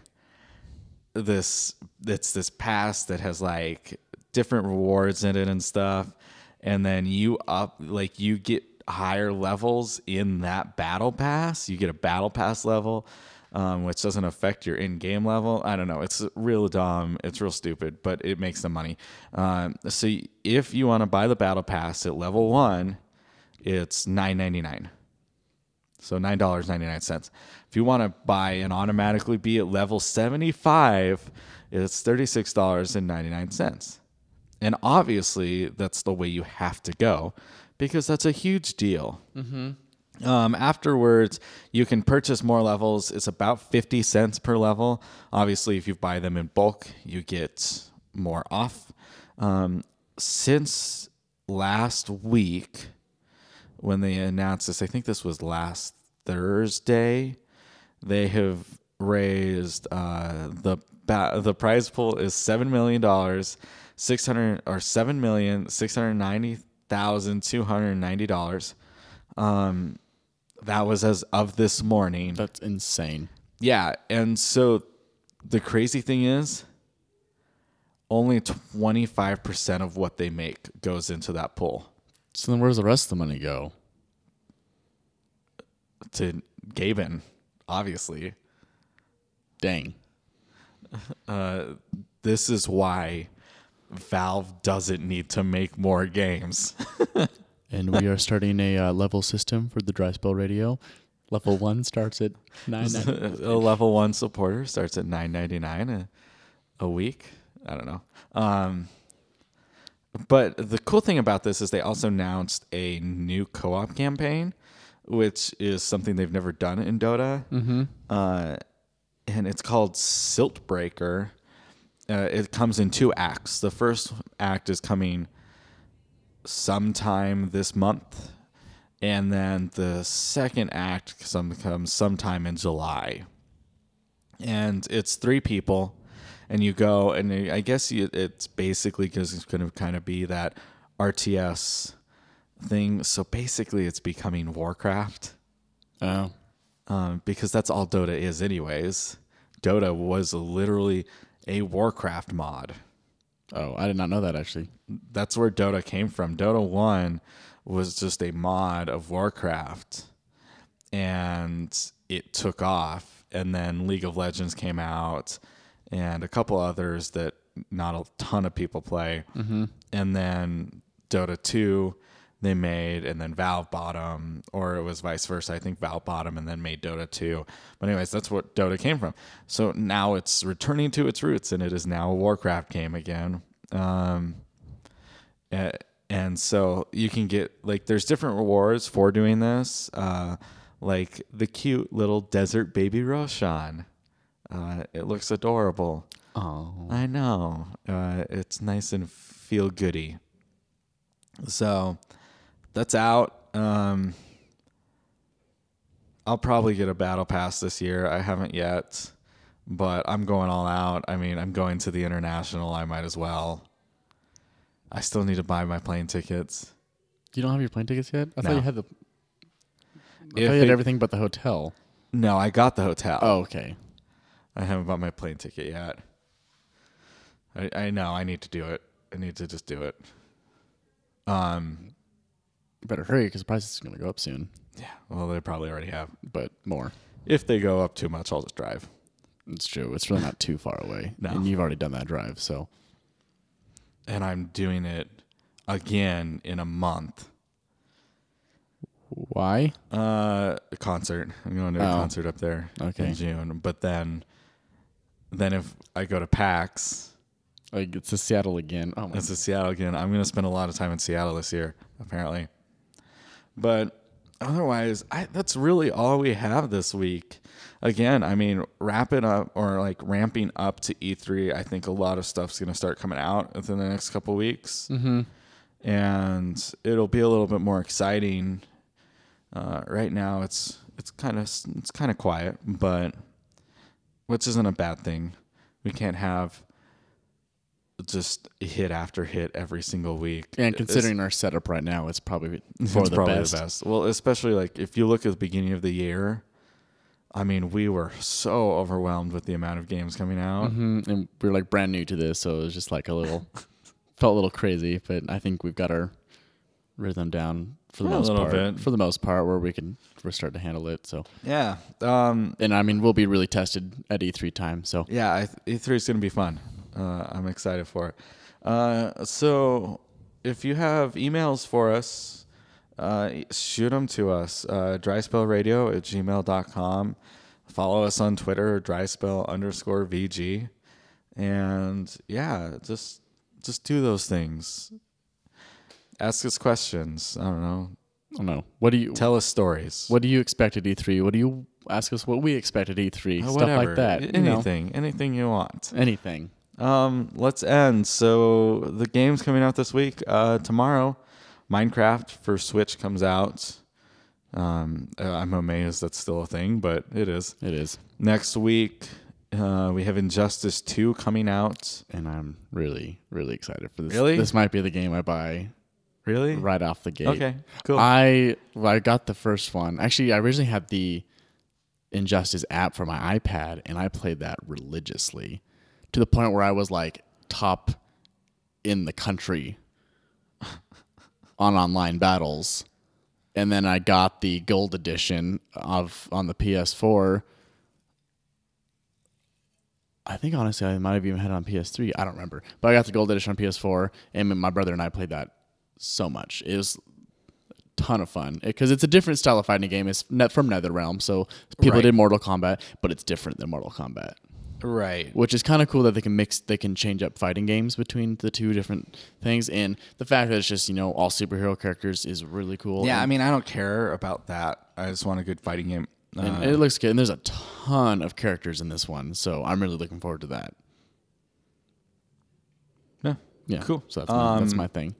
this, it's this pass that has like different rewards in it and stuff. And then you up, like you get higher levels in that battle pass. You get a battle pass level, um, which doesn't affect your in-game level. I don't know. It's real dumb. It's real stupid, but it makes the money. Um, so if you want to buy the battle pass at level one, it's nine ninety-nine. So nine dollars and ninety-nine cents. If you want to buy and automatically be at level seventy-five, it's thirty-six dollars and ninety-nine cents. And obviously, that's the way you have to go because that's a huge deal. Mm-hmm. Um, afterwards, you can purchase more levels. It's about fifty cents per level. Obviously, if you buy them in bulk, you get more off. Um, since last week... When they announced this, I think this was last Thursday, they have raised uh, the ba- the prize pool is seven million dollars, six hundred or seven million six hundred ninety thousand two hundred ninety dollars. Um, that was as of this morning. That's insane. Yeah, and so the crazy thing is, only twenty five percent of what they make goes into that pool. So then where does the rest of the money go? To Gaben, obviously. Dang. Uh, this is why Valve doesn't need to make more games. And we are starting a uh, level system for the Dry Spell Radio. Level one starts at nine dollars and ninety-nine cents. A level one supporter starts at nine dollars and ninety-nine cents a, a week. I don't know. Um... But the cool thing about this is they also announced a new co-op campaign, which is something they've never done in Dota. Mm-hmm. Uh, and it's called Siltbreaker. Uh, it comes in two acts. The first act is coming sometime this month, and then the second act comes sometime in July. And it's three people, and you go, and I guess you, it's basically because it's going to kind of be that R T S thing. So basically, it's becoming Warcraft. Oh. Um, because that's all Dota is anyways. Dota was literally a Warcraft mod. Oh, I did not know that, actually. That's where Dota came from. Dota one was just a mod of Warcraft, and it took off. And then League of Legends came out, and a couple others that not a ton of people play. Mm-hmm. And then Dota two they made, and then Valve bought them, or it was vice versa. I think Valve bought them and then made Dota two. But anyways, that's what Dota came from. So now it's returning to its roots, and it is now a Warcraft game again. Um, and so you can get, like, there's different rewards for doing this, uh, like the cute little desert baby Roshan. Uh, it looks adorable. Oh, I know. Uh, it's nice and feel goody. So that's out. Um, I'll probably get a battle pass this year. I haven't yet, but I'm going all out. I mean, I'm going to the International. I might as well. I still need to buy my plane tickets. You don't have your plane tickets yet? I no. thought you had the. I if thought you had it, everything but the hotel. No, I got the hotel. Oh, okay. I haven't bought my plane ticket yet. I I know. I need to do it. I need to just do it. Um. Better hurry because the price is going to go up soon. Yeah. Well, they probably already have. But more. If they go up too much, I'll just drive. It's true. It's really not too far away. No. And you've already done that drive, so. And I'm doing it again in a month. Why? Uh, a concert. I'm going to a oh. concert up there okay. in June. But then, then if I go to PAX... Like it's a Seattle again. Oh my it's a Seattle again. I'm going to spend a lot of time in Seattle this year, apparently. But otherwise, I, that's really all we have this week. Again, I mean, wrapping up or like ramping up to E three, I think a lot of stuff's going to start coming out within the next couple of weeks. Mm-hmm. And it'll be a little bit more exciting. Uh, right now, it's it's kind of it's kind of quiet, but which isn't a bad thing. We can't have just hit after hit every single week. And considering it's, our setup right now, it's probably for it's the probably best. the best. Well, especially like if you look at the beginning of the year, I mean, we were so overwhelmed with the amount of games coming out. Mm-hmm. And we were like brand new to this, so it was just like a little, felt a little crazy, but I think we've got our rhythm down for the yeah, most part. Bit. For the most part, where we can we're starting to handle it. So yeah. Um, and I mean, we'll be really tested at E three time. So yeah, E three is going to be fun. Uh, I'm excited for it. Uh, so if you have emails for us, uh, shoot them to us. Uh, dryspellradio at gmail dot com. Follow us on Twitter, dryspell underscore VG. And yeah, just just do those things. Ask us questions. I don't know. I don't know. What do you tell us stories? What do you expect at E three? What do you ask us? What we expect at E three? Uh, stuff whatever. Like that. Anything. You know? Anything you want. Anything. Um, let's end. So the game's coming out this week. Uh, tomorrow, Minecraft for Switch comes out. Um, I'm amazed that's still a thing, but it is. It is. Next week, uh, we have Injustice two coming out, and I'm really, really excited for this. Really, this might be the game I buy. Really, right off the gate. Okay, cool. I well, I got the first one. Actually, I originally had the Injustice app for my iPad, and I played that religiously. To the point where I was like top in the country on online battles. And then I got the gold edition of on the P S four. I think honestly I might have even had it on P S three. I don't remember. But I got the gold edition on P S four, and my brother and I played that so much. It was a ton of fun. Because it, it's a different style of fighting game. It's from NetherRealm. So people right. did Mortal Kombat, but it's different than Mortal Kombat. Right. Which is kind of cool that they can mix, they can change up fighting games between the two different things. And the fact that it's just, you know, all superhero characters is really cool. Yeah, I mean, I don't care about that. I just want a good fighting game. And uh, it looks good. And there's a ton of characters in this one, so I'm really looking forward to that. Yeah. Yeah. Cool. So that's my, um, that's my thing.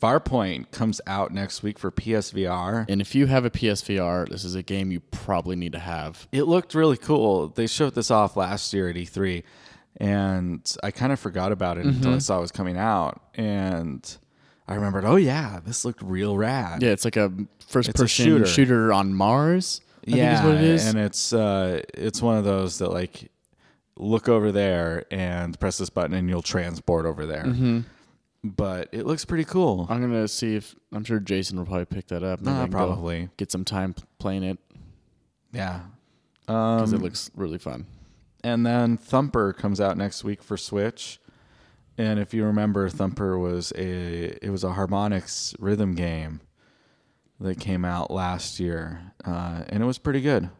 Farpoint comes out next week for P S V R. And if you have a P S V R, this is a game you probably need to have. It looked really cool. They showed this off last year at E three, and I kind of forgot about it mm-hmm. until I saw it was coming out. And I remembered, oh, yeah, this looked real rad. Yeah, it's like a first-person shooter. shooter on Mars, I yeah, think is what it is. And it's, uh, it's one of those that, like, look over there and press this button, and you'll transport over there. Mm-hmm. But it looks pretty cool. I'm going to see if... I'm sure Jason will probably pick that up. Nah, probably. Get some time playing it. Yeah. Because um, it looks really fun. And then Thumper comes out next week for Switch. And if you remember, Thumper was a... It was a harmonics rhythm game that came out last year. Uh, and it was pretty good.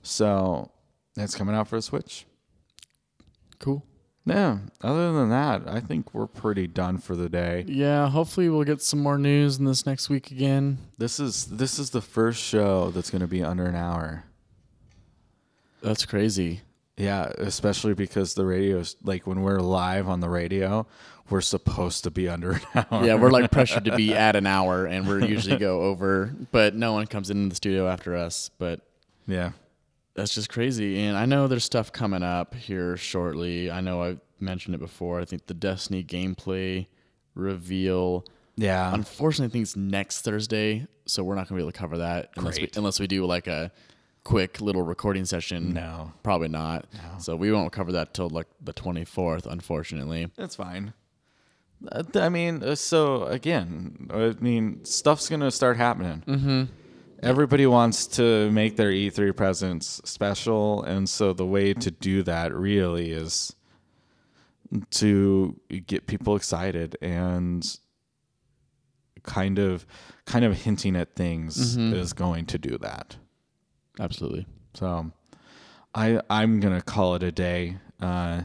So, that's coming out for a Switch. Cool. Yeah, other than that, I think we're pretty done for the day. Yeah, hopefully we'll get some more news in this next week again. This is this is the first show that's going to be under an hour. That's crazy. Yeah, especially because the radio's, like, when we're live on the radio, we're supposed to be under an hour. Yeah, we're, like, pressured to be at an hour, and we usually go over, but no one comes into the studio after us, but... Yeah. That's just crazy, and I know there's stuff coming up here shortly. I know I mentioned it before. I think the Destiny gameplay reveal. Yeah. Unfortunately, I think it's next Thursday, so we're not going to be able to cover that unless we, unless we do like a quick little recording session. No. Probably not. No. So we won't cover that till like the twenty-fourth, unfortunately. That's fine. I mean, so again, I mean, stuff's going to start happening. Mm-hmm. Everybody wants to make their E three presence special, and so the way to do that really is to get people excited and kind of kind of hinting at things mm-hmm. is going to do that. Absolutely. So I I'm gonna call it a day uh,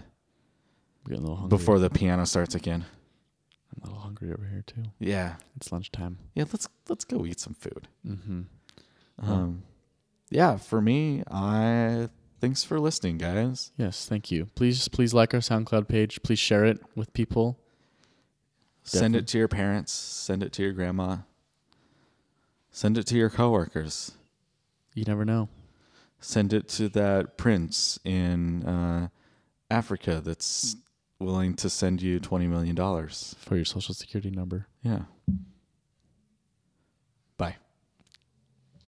getting a little hungry before the piano starts again. I'm a little hungry over here too. Yeah, it's lunchtime. Yeah, let's let's go eat some food. Mm-hmm. Um, yeah, for me, I thanks for listening, guys. Yes, thank you. Please, please like our SoundCloud page. Please share it with people. Send Definitely. It to your parents. Send it to your grandma. Send it to your coworkers. You never know. Send it to that prince in uh, Africa that's willing to send you twenty million dollars for your social security number. Yeah. Bye.